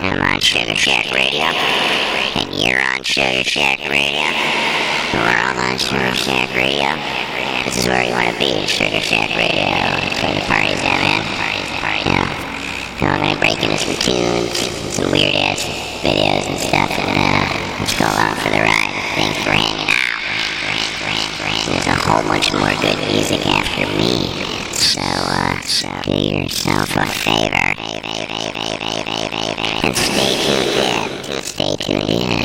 I'm on Sugar Shack Radio, and you're on Sugar Shack Radio, and we're all on Sugar Shack Radio. This is where you want to be, Sugar Shack Radio. That's where the party's at, man. Yeah. Now we're going to break into some tunes, and some weird-ass videos and stuff, and let's go along for the ride. Thanks for hanging out. There's a whole bunch more good music after me, so do yourself a favor, and stay tuned in.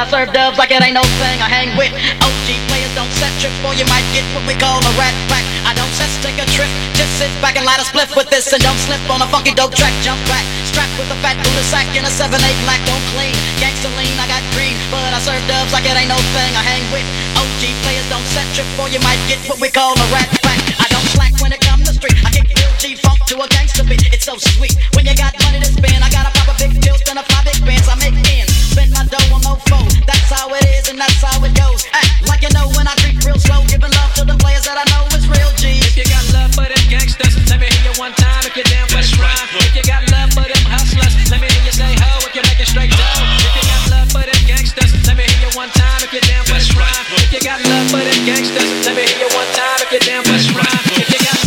I serve dubs like it ain't no thing I hang with. OG players don't set trips, boy you might get what we call a rat pack. I don't set take a trip, just sit back and light a spliff with this. And don't slip on a funky dope track, jump back. Strapped with a fat bullet sack in a 7-8 black, don't clean. Gangsta lean, I got green, but I serve dubs like it ain't no thing I hang with. OG players don't set trips, boy you might get what we call a rat pack. I don't slack when it comes to street, I kick real G-funk to a gangsta beat. It's so sweet, when you got money to spend, I gotta pop a big pill, spend a fly big bands, I make ends. Spend my dough on no foe, that's how it is and that's how it goes. Act like you know when I creep real slow, giving love to the players that I know is real G. If you got love for them gangsters, let me hear you one time if you're down for the rhyme. If you got love for them hustlers, let me hear you say ho if you make it straight down. If you got love for them gangsters, let me hear you one time if you're down for the rhyme. If you got love for them gangsters, let me hear you one time if you're down for the rhyme. If you got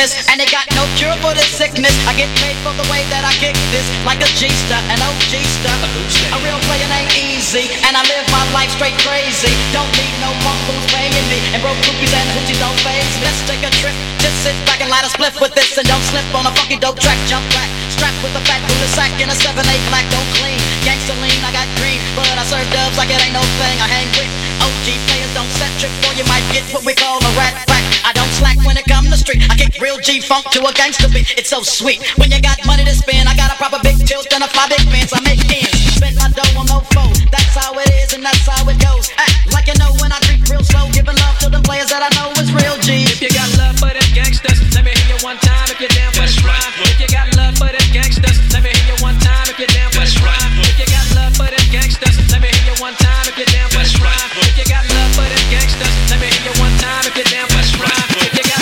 and they got no cure for this sickness. I get paid for the way that I kick this, like a G-star, an OG-star. A real player ain't easy, and I live my life straight crazy. Don't need no punk who's paying me, and broke groupies and hoochies don't phase me. Let's take a trip, just sit back and light a spliff with this. And don't slip on a funky dope track, jump back. Strapped with a fat bullet sack in a 7-8 black, don't clean. Gangsta lean, I got green, but I serve dubs like it ain't no thing I hang with. OG players don't set tricks, or you might get what we call a rat pack. I don't slack when it comes to street, I kick real G-funk to a gangsta beat. It's so sweet, when you got money to spend, I got a proper big tilt and a fly big bands, I make ends. Spend my dough on no foe, that's how it is and that's how it goes. Act like you know when I creep real slow, giving love to them players that I know is real G. If you got love for them gangsters, let me hear you one time if you're down for the rhyme. If you got love for them gangsters, let me hear you one time if you're down for the rhyme. If you got love for them gangsters, let me hear you one time if you're down for the rhyme. If you got love for them gangsters, let me hear you one time if you're down for the rhyme. If you got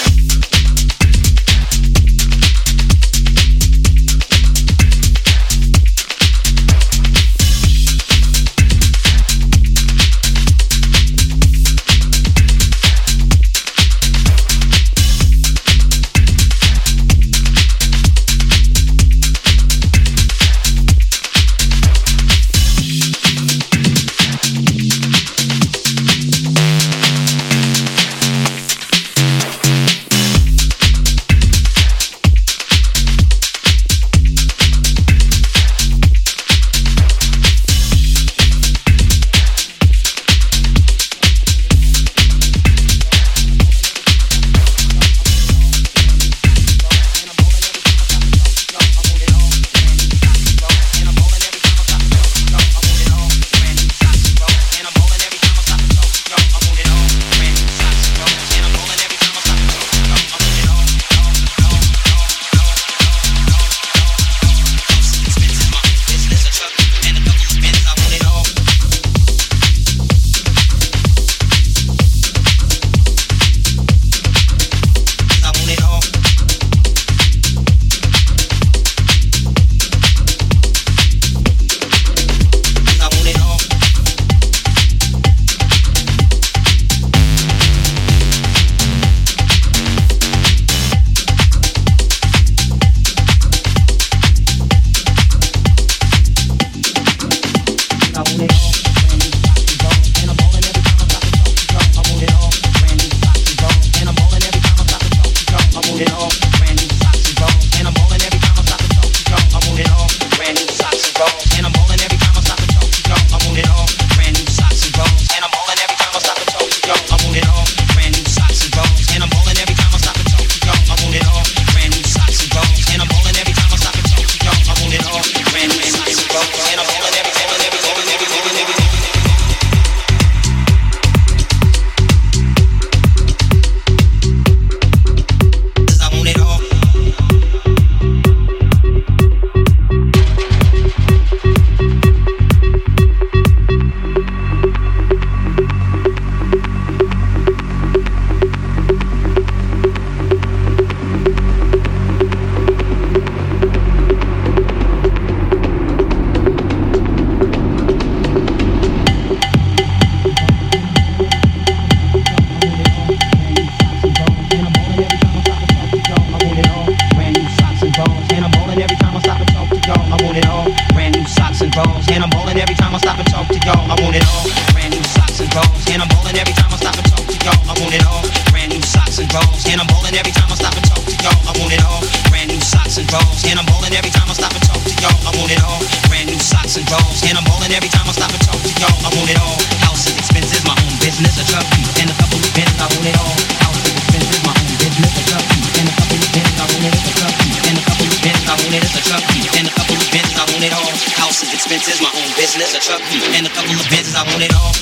and rolls, and I'm ballin' every time I stop and talk to y'all. I want it all. Brand new socks and rolls, and I'm ballin' every time I stop and talk to y'all. I want it all. Brand new socks and rolls, and I'm ballin' every time I stop and talk to y'all. I want it all. House and expenses, my own business, a truck and a couple of pins. I want it all. House and expenses, my own business, a truck and a couple of pins. I want it, it's a truck and a couple of pins. I want it, it's a truck and a couple of pins. I want it all. House and expenses, my own business, a truck and a couple of pins. I want it all.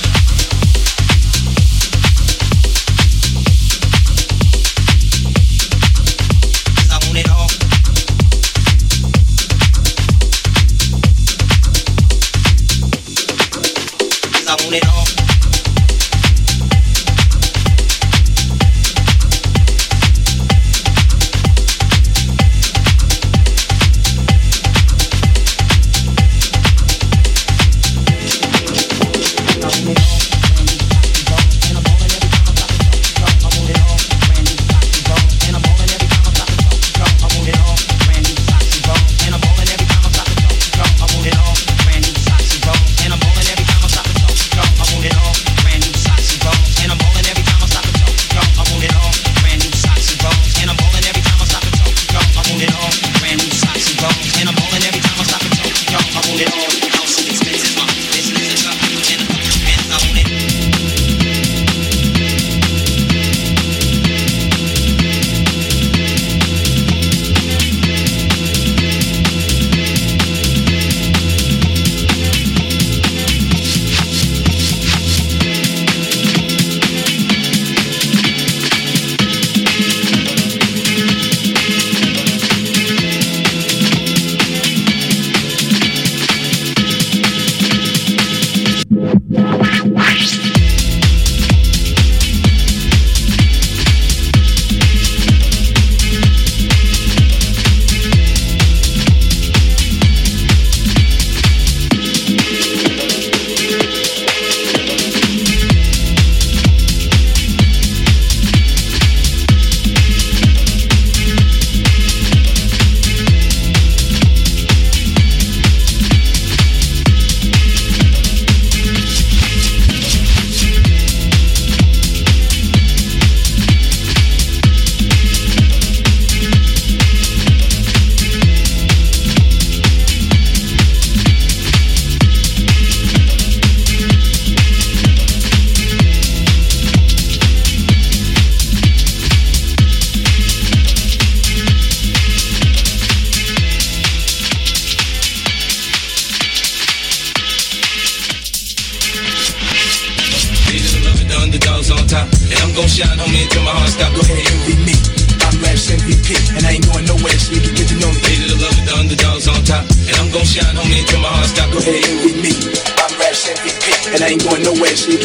And I ain't going nowhere, so you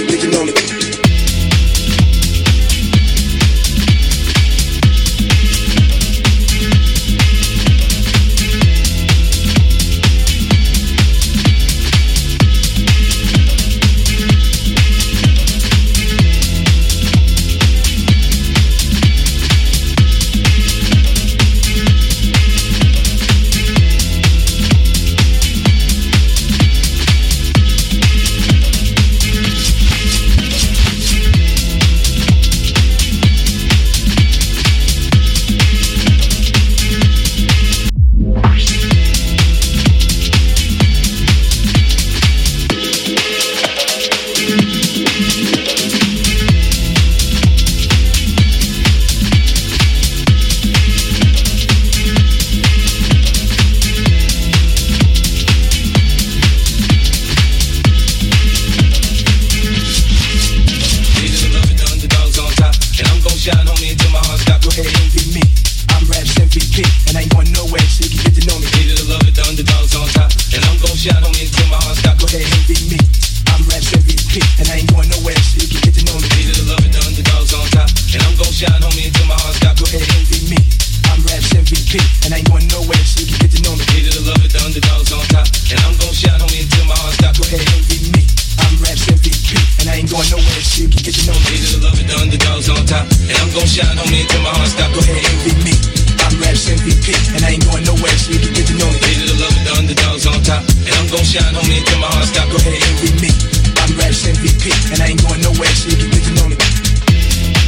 can get to know me.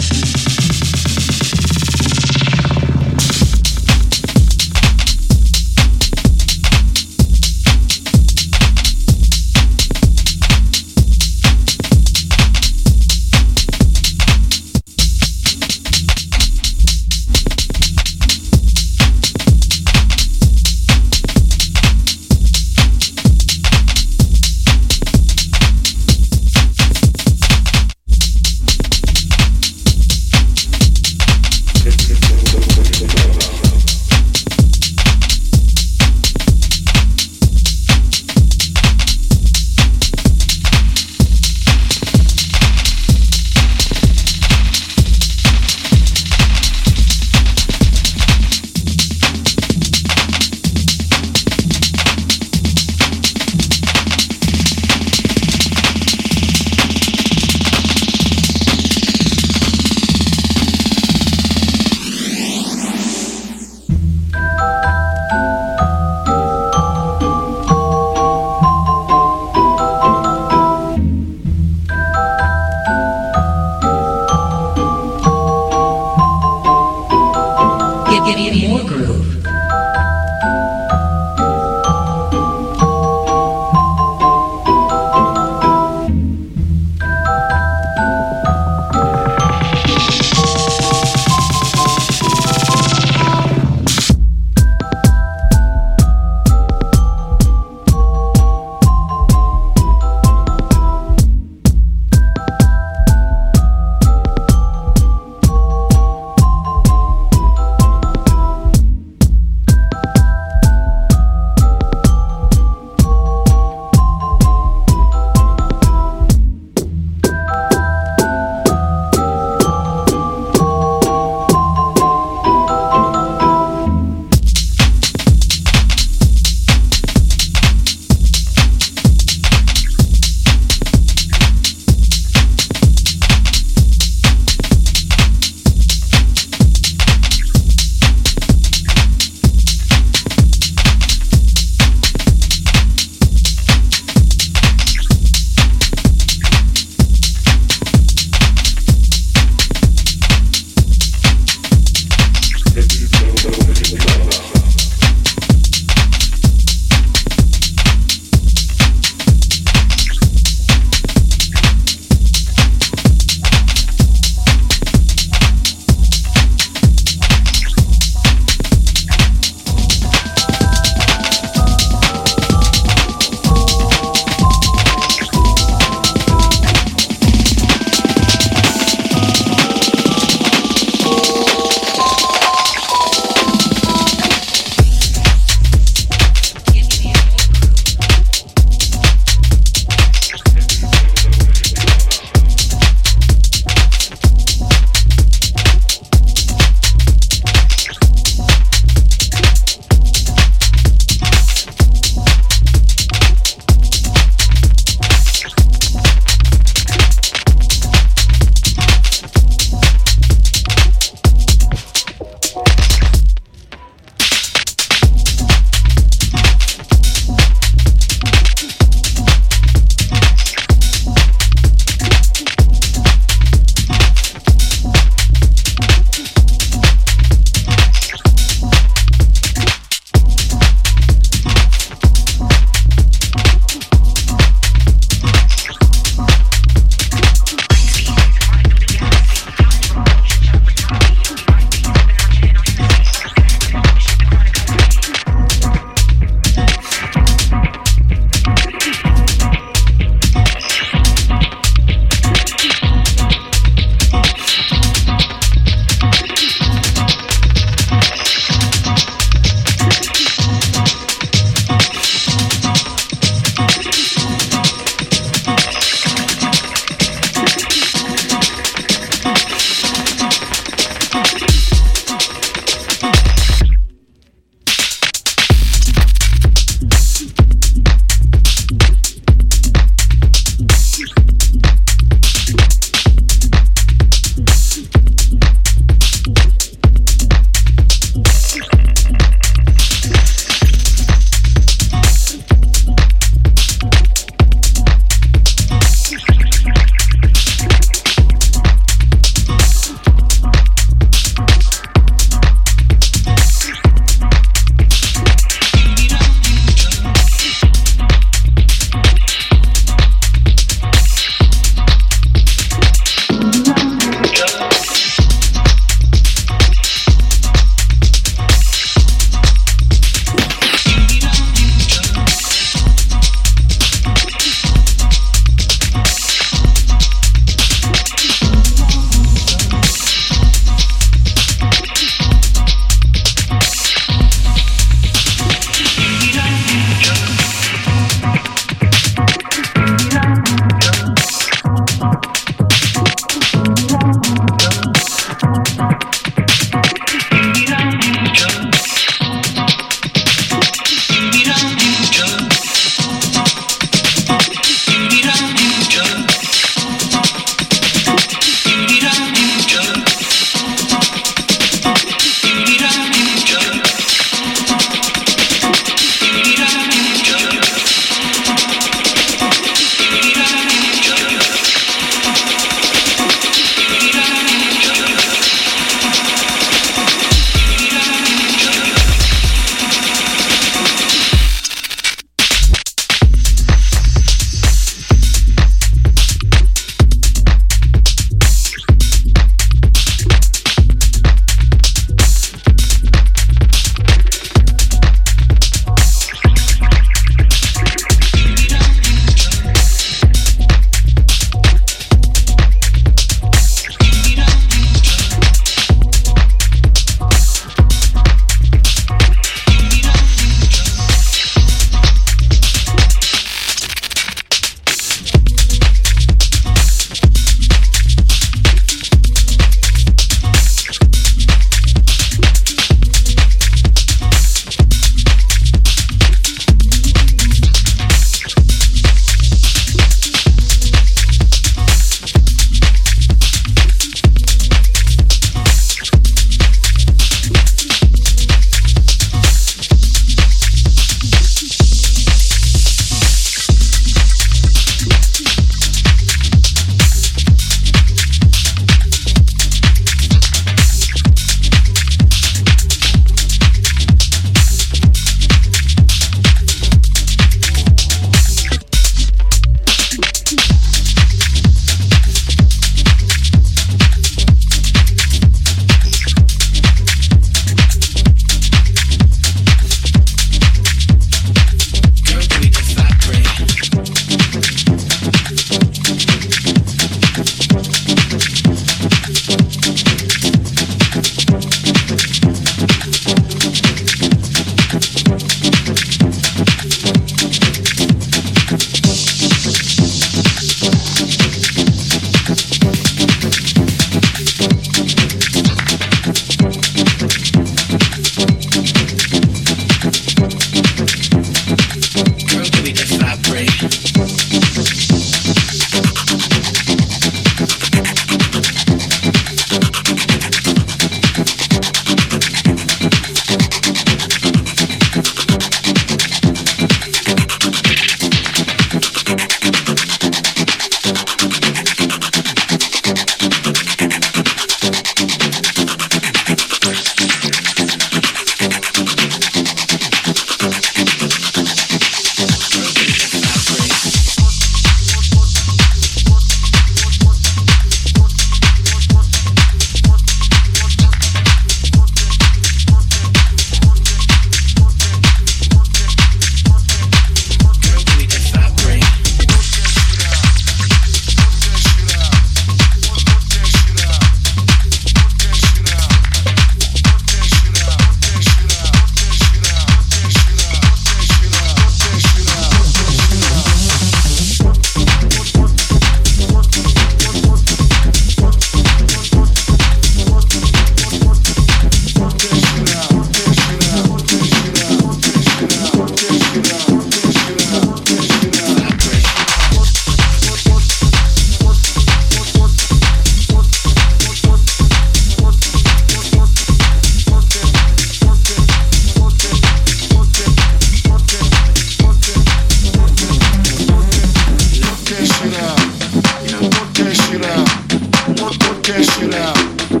that shit out. Work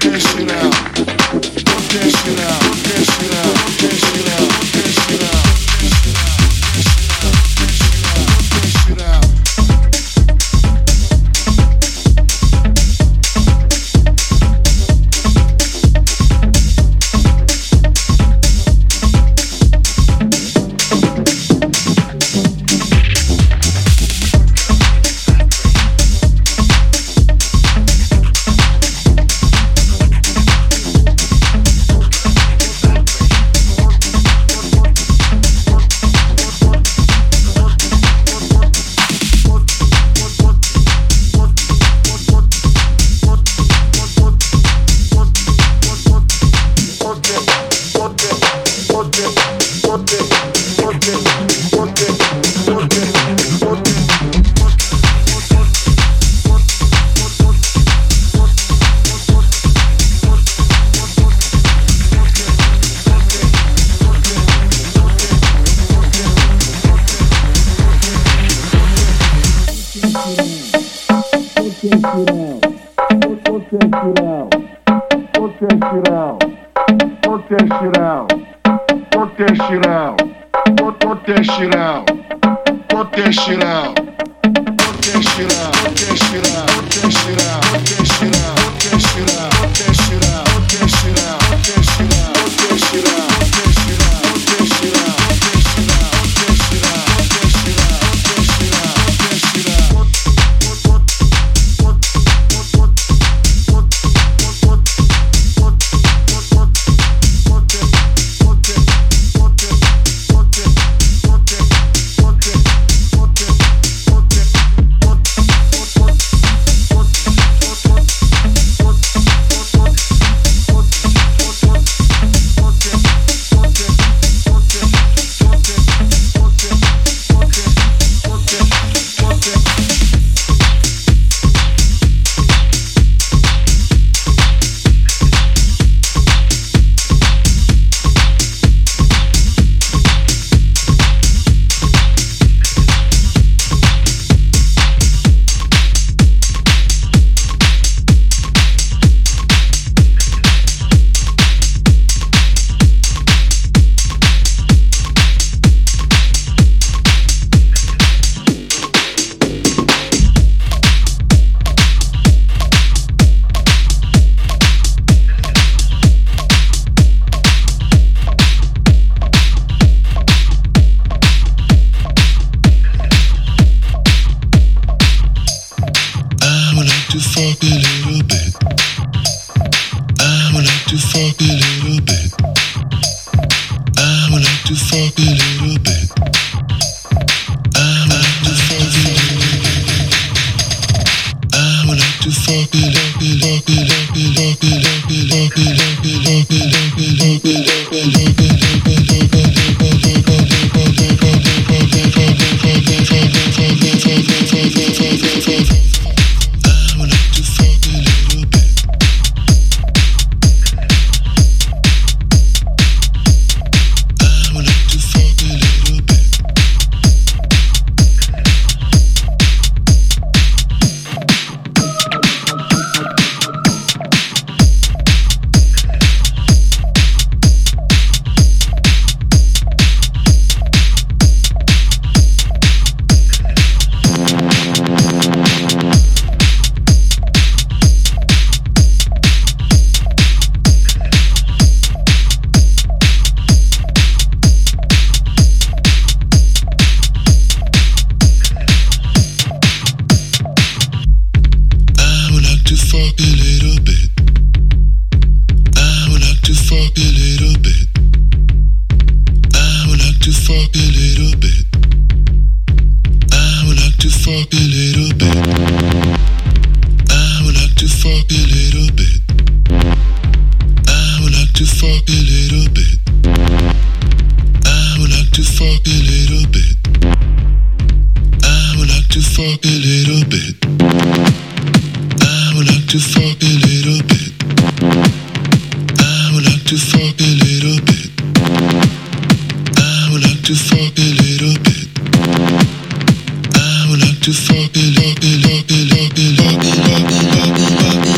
that shit out. Work that shit out. Work that shit out. Work that shit out. Work that shit out. Work that shit out. I would like to fuck a little bit.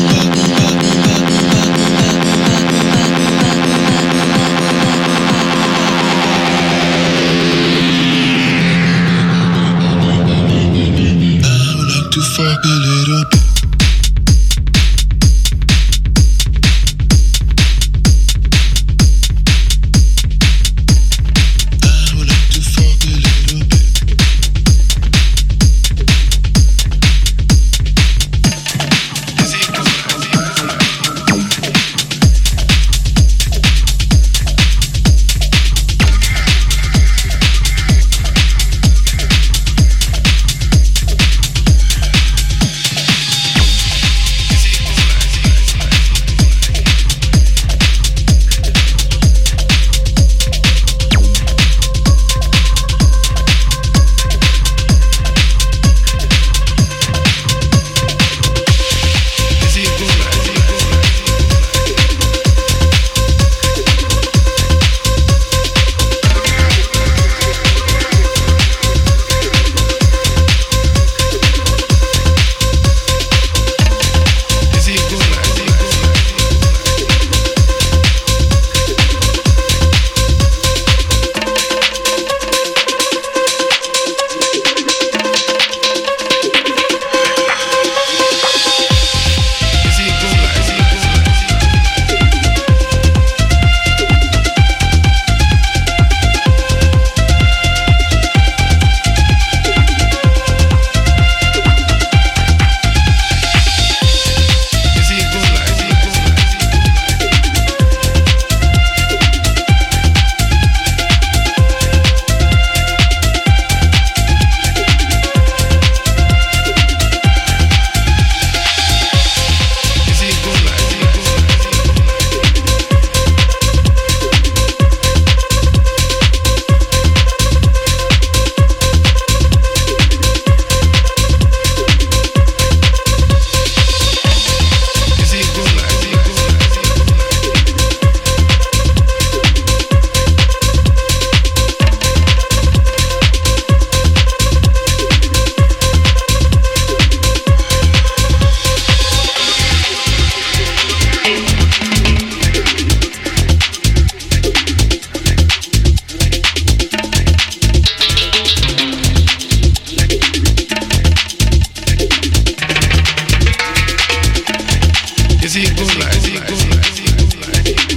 Is he good?